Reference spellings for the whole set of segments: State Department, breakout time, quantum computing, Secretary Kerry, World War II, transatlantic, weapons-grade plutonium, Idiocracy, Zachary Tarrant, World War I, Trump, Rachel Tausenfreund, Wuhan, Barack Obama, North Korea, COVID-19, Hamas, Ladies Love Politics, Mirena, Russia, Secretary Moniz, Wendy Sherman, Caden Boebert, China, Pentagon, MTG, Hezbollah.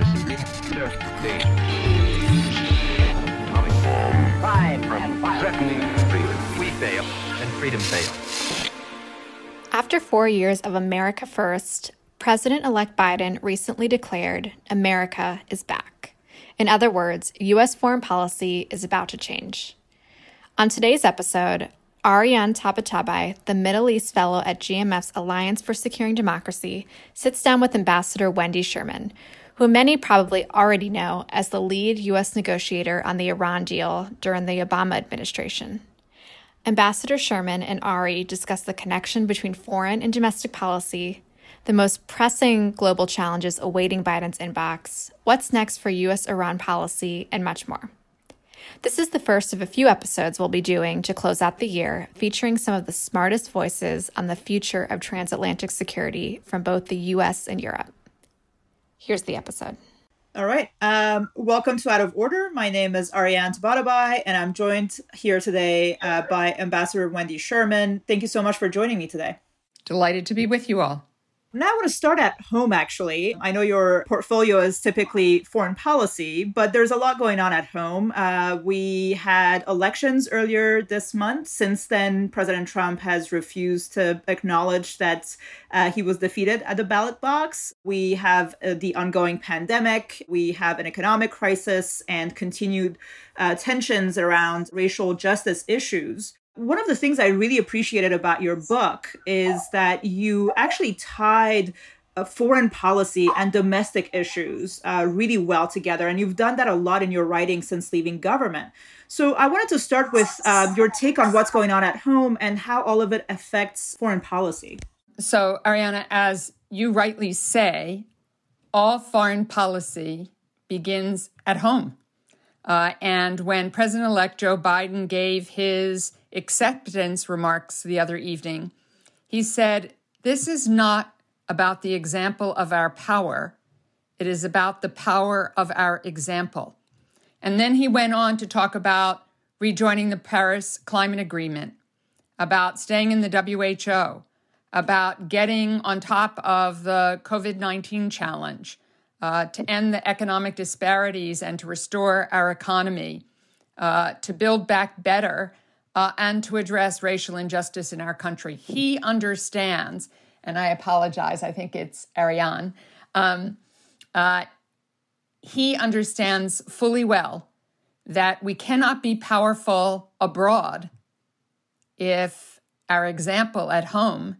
democracy. Just danger. Crime and violence. Threatening freedom. We fail, and freedom fails. After 4 years of America First, President-elect Biden recently declared America is back. In other words, U.S. foreign policy is about to change. On today's episode, Ariane Tabatabai, the Middle East Fellow at GMF's Alliance for Securing Democracy, sits down with Ambassador Wendy Sherman, who many probably already know as the lead U.S. negotiator on the Iran deal during the Obama administration. Ambassador Sherman and Ari discuss the connection between foreign and domestic policy, the most pressing global challenges awaiting Biden's inbox, what's next for U.S.-Iran policy, and much more. This is the first of a few episodes we'll be doing to close out the year, featuring some of the smartest voices on the future of transatlantic security from both the U.S. and Europe. Here's the episode. All right. Welcome to Out of Order. My name is Ariane Tabatabai, and I'm joined here today by Ambassador Wendy Sherman. Thank you so much for joining me today. Delighted to be with you all. Now I want to start at home, actually. I know your portfolio is typically foreign policy, but there's a lot going on at home. We had elections earlier this month. Since then, President Trump has refused to acknowledge that he was defeated at the ballot box. We have the ongoing pandemic. We have an economic crisis and continued tensions around racial justice issues. One of the things I really appreciated about your book is that you actually tied foreign policy and domestic issues really well together. And you've done that a lot in your writing since leaving government. So I wanted to start with your take on what's going on at home and how all of it affects foreign policy. So, Ariana, as you rightly say, all foreign policy begins at home. And when President-elect Joe Biden gave his acceptance remarks the other evening, he said, "This is not about the example of our power. It is about the power of our example." And then he went on to talk about rejoining the Paris Climate Agreement, about staying in the WHO, about getting on top of the COVID-19 challenge, to end the economic disparities and to restore our economy, to build back better, and to address racial injustice in our country. He understands, and I apologize, I think it's Ariane, he understands fully well that we cannot be powerful abroad if our example at home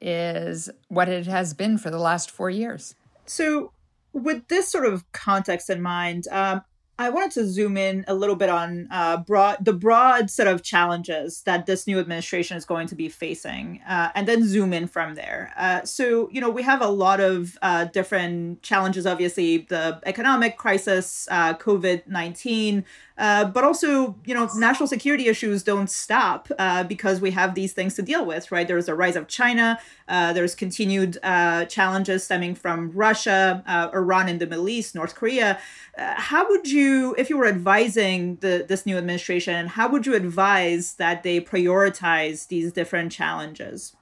is what it has been for the last 4 years. So with this sort of context in mind, I wanted to zoom in a little bit on the broad set of challenges that this new administration is going to be facing, and then zoom in from there. So, you know, we have a lot of different challenges, obviously, the economic crisis, COVID-19, but also, you know, national security issues don't stop because we have these things to deal with, right? There's the rise of China. There's continued challenges stemming from Russia, Iran in the Middle East, North Korea. How would you, if you were advising this new administration, how would you advise that they prioritize these different challenges?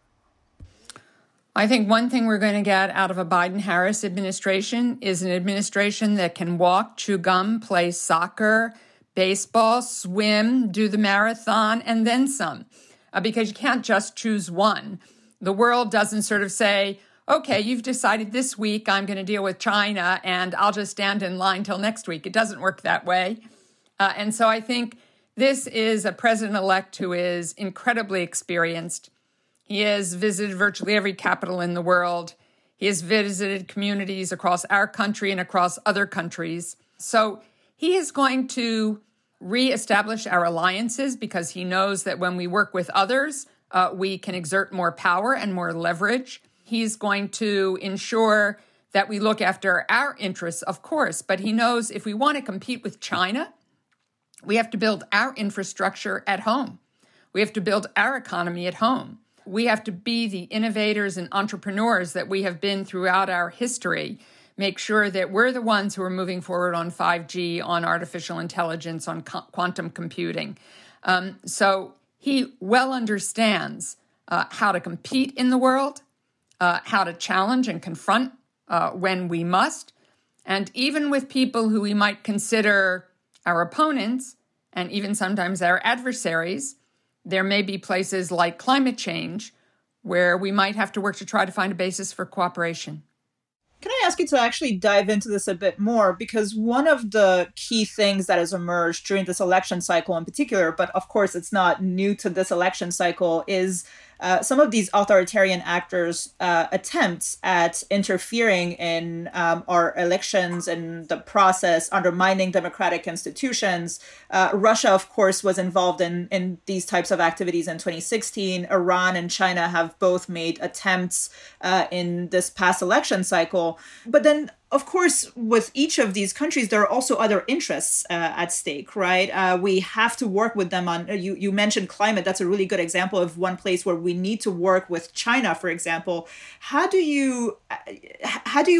I think one thing we're going to get out of a Biden-Harris administration is an administration that can walk, chew gum, play soccer, baseball, swim, do the marathon, and then some, because you can't just choose one. The world doesn't sort of say, okay, you've decided this week I'm going to deal with China and I'll just stand in line till next week. It doesn't work that way. And so I think this is a president-elect who is incredibly experienced. He has visited virtually every capital in the world. He has visited communities across our country and across other countries. So he is going to reestablish our alliances because he knows that when we work with others, we can exert more power and more leverage. He's going to ensure that we look after our interests, of course, but he knows if we want to compete with China, we have to build our infrastructure at home. We have to build our economy at home. We have to be the innovators and entrepreneurs that we have been throughout our history, make sure that we're the ones who are moving forward on 5G, on artificial intelligence, on quantum computing. So he well understands how to compete in the world, how to challenge and confront when we must, And even with people who we might consider our opponents, and even sometimes our adversaries, there may be places like climate change where we might have to work to try to find a basis for cooperation. Can I ask you to actually dive into this a bit more? Because one of the key things that has emerged during this election cycle in particular, but of course it's not new to this election cycle, is some of these authoritarian actors' attempts at interfering in our elections and the process, undermining democratic institutions. Russia, of course, was involved in these types of activities in 2016. Iran and China have both made attempts in this past election cycle. But then, of course, with each of these countries, there are also other interests at stake, right? We have to work with them on, you mentioned climate. That's a really good example of one place where we need to work with China, for example. How do you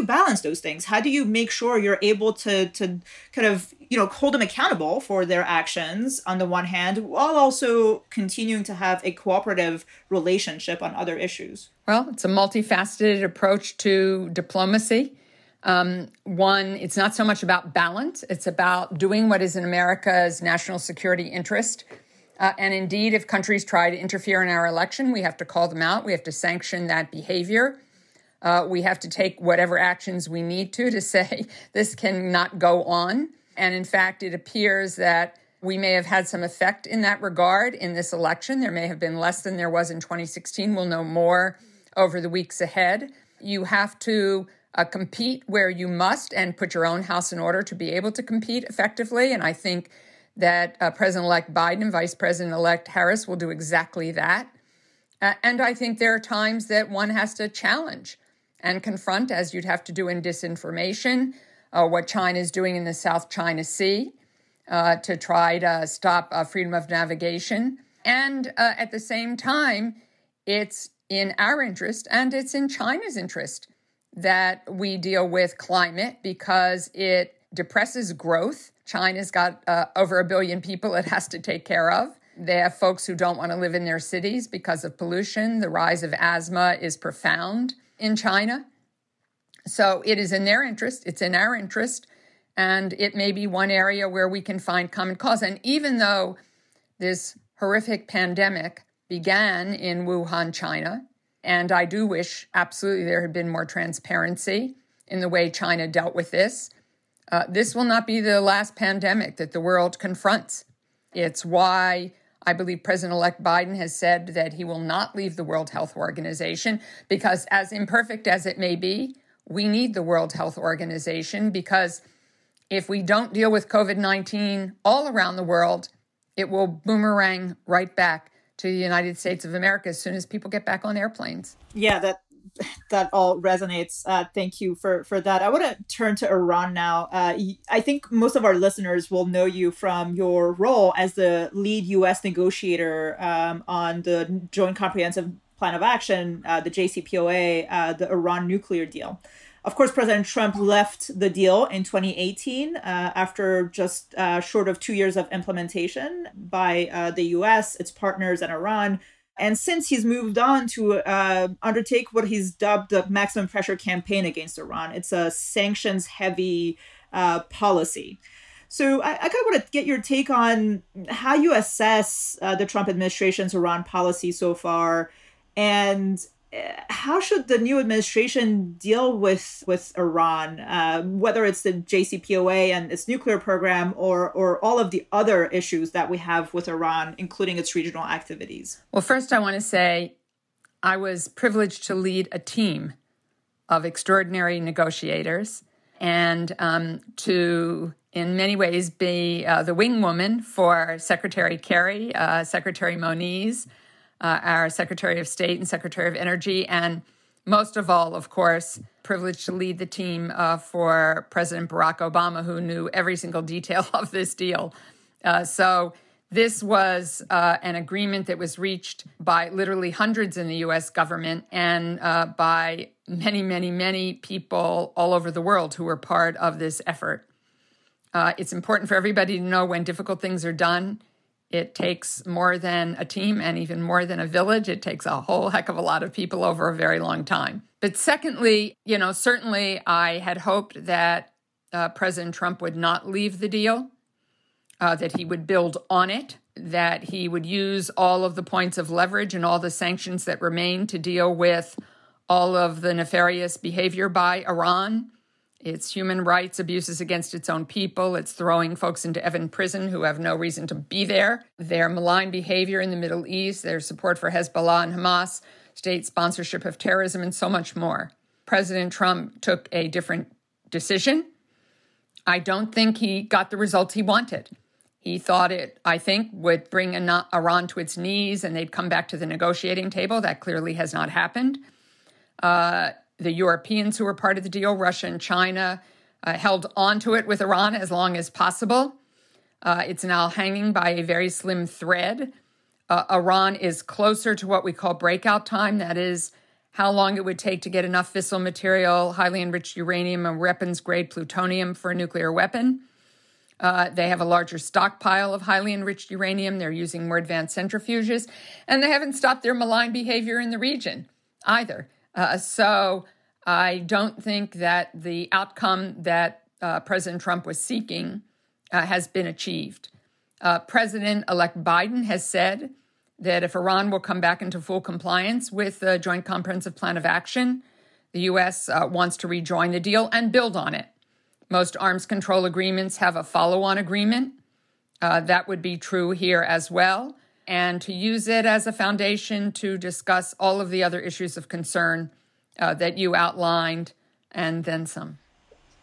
balance those things? How do you make sure you're able to kind of, hold them accountable for their actions on the one hand, while also continuing to have a cooperative relationship on other issues? Well, it's a multifaceted approach to diplomacy. One, it's not so much about balance. It's about doing what is in America's national security interest. And indeed, if countries try to interfere in our election, we have to call them out. We have to sanction that behavior. We have to take whatever actions we need to say this cannot go on. And in fact, it appears that we may have had some effect in that regard in this election. There may have been less than there was in 2016. We'll know more over the weeks ahead. You have to compete where you must and put your own house in order to be able to compete effectively. And I think that President-elect Biden and Vice President-elect Harris will do exactly that. And I think there are times that one has to challenge and confront, as you'd have to do in disinformation, what China is doing in the South China Sea to try to stop freedom of navigation. And at the same time, it's in our interest and it's in China's interest that we deal with climate because it depresses growth. China's got over 1 billion people it has to take care of. They have folks who don't want to live in their cities because of pollution. The rise of asthma is profound in China. So it is in their interest, it's in our interest, and it may be one area where we can find common cause. And even though this horrific pandemic began in Wuhan, China, and I do wish absolutely there had been more transparency in the way China dealt with this. This will not be the last pandemic that the world confronts. It's why I believe President-elect Biden has said that he will not leave the World Health Organization because, as imperfect as it may be, we need the World Health Organization because if we don't deal with COVID-19 all around the world, it will boomerang right back to the United States of America as soon as people get back on airplanes. Yeah, that all resonates. Thank you for that. I want to turn to Iran now. I think most of our listeners will know you from your role as the lead U.S. negotiator on the Joint Comprehensive Plan of Action, the JCPOA, the Iran nuclear deal. Of course, President Trump left the deal in 2018 after just short of 2 years of implementation by the U.S., its partners, and Iran. And since he's moved on to undertake what he's dubbed the maximum pressure campaign against Iran, it's a sanctions-heavy policy. So I kind of want to get your take on how you assess the Trump administration's Iran policy so far and how should the new administration deal with Iran, whether it's the JCPOA and its nuclear program or all of the other issues that we have with Iran, including its regional activities? Well, first, I want to say I was privileged to lead a team of extraordinary negotiators and to, in many ways, be the wing woman for Secretary Kerry, Secretary Moniz, our Secretary of State and Secretary of Energy, and most of all, of course, privileged to lead the team for President Barack Obama, who knew every single detail of this deal. So this was an agreement that was reached by literally hundreds in the U.S. government and by many, many, many people all over the world who were part of this effort. It's important for everybody to know when difficult things are done, it takes more than a team and even more than a village. It takes a whole heck of a lot of people over a very long time. But secondly, certainly I had hoped that President Trump would not leave the deal, that he would build on it, that he would use all of the points of leverage and all the sanctions that remain to deal with all of the nefarious behavior by Iran, its human rights abuses against its own people, its throwing folks into Evin prison who have no reason to be there, their malign behavior in the Middle East, their support for Hezbollah and Hamas, state sponsorship of terrorism, and so much more. President Trump took a different decision. I don't think he got the results he wanted. He thought it, I think, would bring Iran to its knees and they'd come back to the negotiating table. That clearly has not happened. The Europeans who were part of the deal, Russia and China, held on to it with Iran as long as possible. It's now hanging by a very slim thread. Iran is closer to what we call breakout time. That is how long it would take to get enough fissile material, highly enriched uranium, and weapons-grade plutonium for a nuclear weapon. They have a larger stockpile of highly enriched uranium. They're using more advanced centrifuges. And they haven't stopped their malign behavior in the region either. So I don't think that the outcome that President Trump was seeking has been achieved. President-elect Biden has said that if Iran will come back into full compliance with the Joint Comprehensive Plan of Action, the U.S. wants to rejoin the deal and build on it. Most arms control agreements have a follow-on agreement. That would be true here as well. And to use it as a foundation to discuss all of the other issues of concern that you outlined, and then some.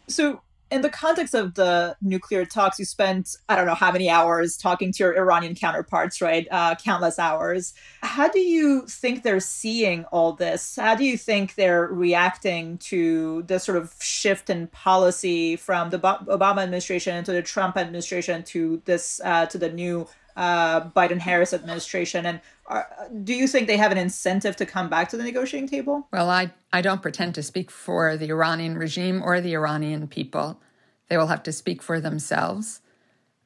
So in the context of the nuclear talks, you spent, I don't know how many hours talking to your Iranian counterparts, right? Countless hours. How do you think they're seeing all this? How do you think they're reacting to the sort of shift in policy from the Obama administration to the Trump administration to this, to the new Biden-Harris administration? And do you think they have an incentive to come back to the negotiating table? Well, I don't pretend to speak for the Iranian regime or the Iranian people. They will have to speak for themselves.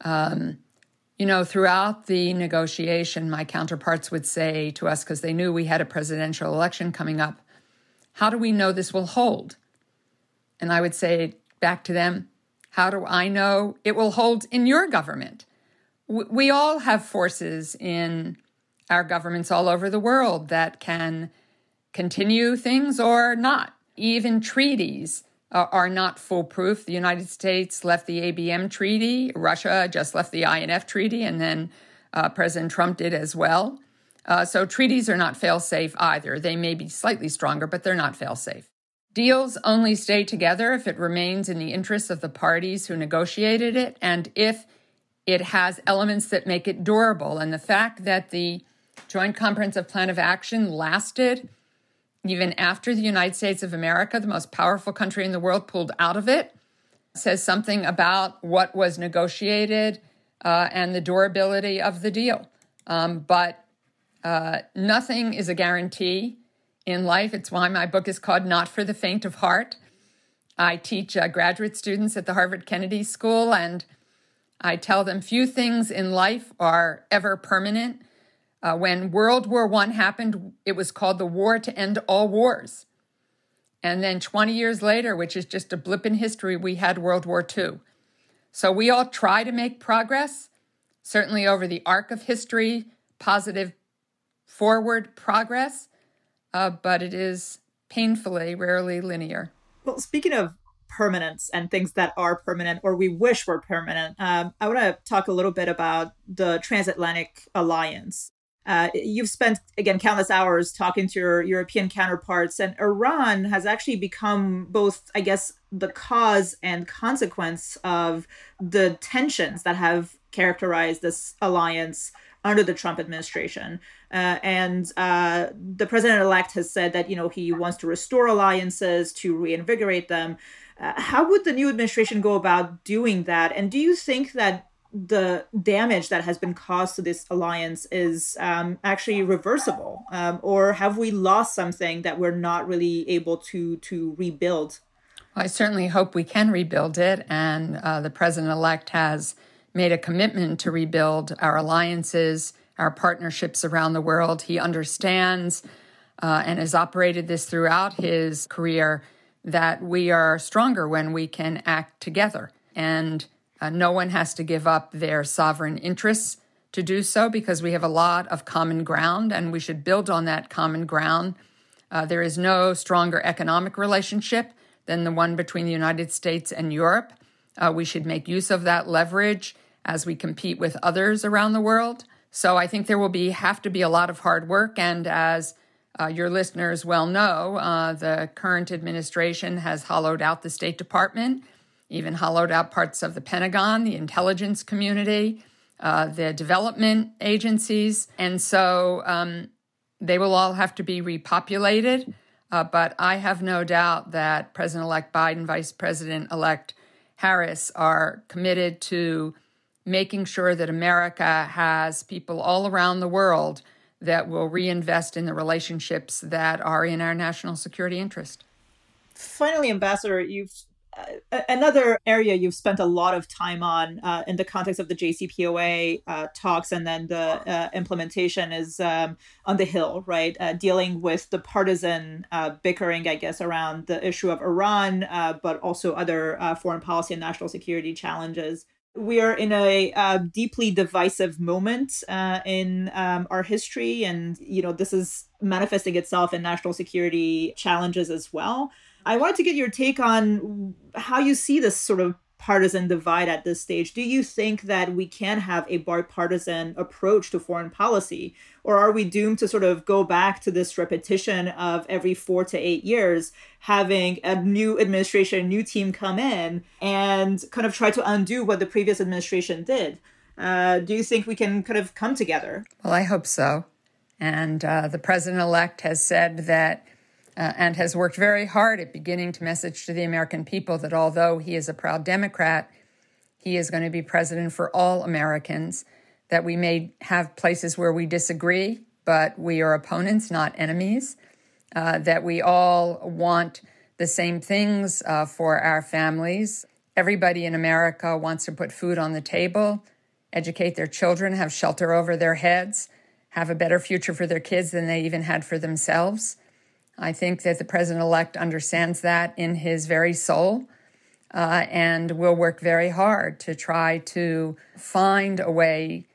Throughout the negotiation, my counterparts would say to us, because they knew we had a presidential election coming up, how do we know this will hold? And I would say back to them, how do I know it will hold in your government? We all have forces in our governments all over the world that can continue things or not. Even treaties are not foolproof. The United States left the ABM Treaty. Russia just left the INF Treaty, and then President Trump did as well. So treaties are not fail-safe either. They may be slightly stronger, but they're not fail-safe. Deals only stay together if it remains in the interests of the parties who negotiated it, and if it has elements that make it durable. And the fact that the Joint Comprehensive Plan of Action lasted even after the United States of America, the most powerful country in the world, pulled out of it, says something about what was negotiated and the durability of the deal. But nothing is a guarantee in life. It's why my book is called Not for the Faint of Heart. I teach graduate students at the Harvard Kennedy School, and I tell them few things in life are ever permanent. When World War I happened, it was called the war to end all wars. And then 20 years later, which is just a blip in history, we had World War II. So we all try to make progress, certainly over the arc of history, positive forward progress, but it is painfully, rarely linear. Well, speaking of permanence and things that are permanent or we wish were permanent, I want to talk a little bit about the transatlantic alliance. You've spent, again, countless hours talking to your European counterparts, and Iran has actually become both, I guess, the cause and consequence of the tensions that have characterized this alliance under the Trump administration. And the president-elect has said that, he wants to restore alliances, to reinvigorate them. How would the new administration go about doing that? And do you think that the damage that has been caused to this alliance is actually reversible? Or have we lost something that we're not really able to rebuild? I certainly hope we can rebuild it. And the president-elect has made a commitment to rebuild our alliances, our partnerships around the world. He understands and has operated this throughout his career that we are stronger when we can act together. And no one has to give up their sovereign interests to do so, because we have a lot of common ground and we should build on that common ground. There is no stronger economic relationship than the one between the United States and Europe. We should make use of that leverage as we compete with others around the world. So I think there will have to be a lot of hard work. And as your listeners well know, the current administration has hollowed out the State Department, even hollowed out parts of the Pentagon, the intelligence community, the development agencies. And so they will all have to be repopulated. But I have no doubt that President-elect Biden, Vice President-elect Harris are committed to making sure that America has people all around the world that will reinvest in the relationships that are in our national security interest. Finally, Ambassador, another area you've spent a lot of time on in the context of the JCPOA talks and then the implementation is on the Hill, right? Dealing with the partisan bickering, I guess, around the issue of Iran, but also other foreign policy and national security challenges. We are in a deeply divisive moment in our history, and this is manifesting itself in national security challenges as well. I wanted to get your take on how you see this sort of partisan divide at this stage. Do you think that we can have a bipartisan approach to foreign policy, or are we doomed to sort of go back to this repetition of every 4 to 8 years having a new administration, a new team come in and kind of try to undo what the previous administration did? Do you think we can kind of come together? Well, I hope so. And the president-elect has said that and has worked very hard at beginning to message to the American people that although he is a proud Democrat, he is going to be president for all Americans, that we may have places where we disagree, but we are opponents, not enemies, that we all want the same things for our families. Everybody in America wants to put food on the table, educate their children, have shelter over their heads, have a better future for their kids than they even had for themselves. I think that the president-elect understands that in his very soul and will work very hard to try to find a way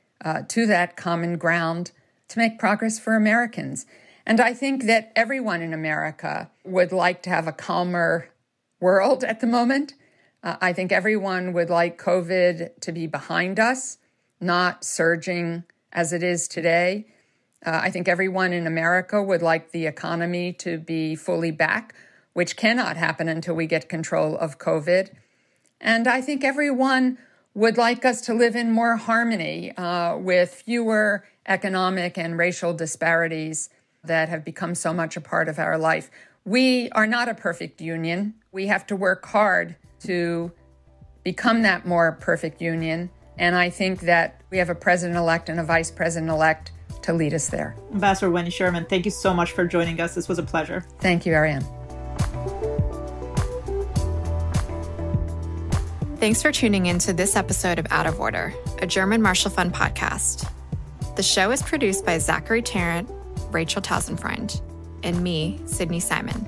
to that common ground to make progress for Americans. And I think that everyone in America would like to have a calmer world at the moment. I think everyone would like COVID to be behind us, not surging as it is today. I think everyone in America would like the economy to be fully back, which cannot happen until we get control of COVID. And I think everyone would like us to live in more harmony with fewer economic and racial disparities that have become so much a part of our life. We are not a perfect union. We have to work hard to become that more perfect union. And I think that we have a president-elect and a vice president-elect to lead us there. Ambassador Wendy Sherman, thank you so much for joining us. This was a pleasure. Thank you, Ariane. Thanks for tuning in to this episode of Out of Order, a German Marshall Fund podcast. The show is produced by Zachary Tarrant, Rachel Tausenfreund, and me, Sydney Simon.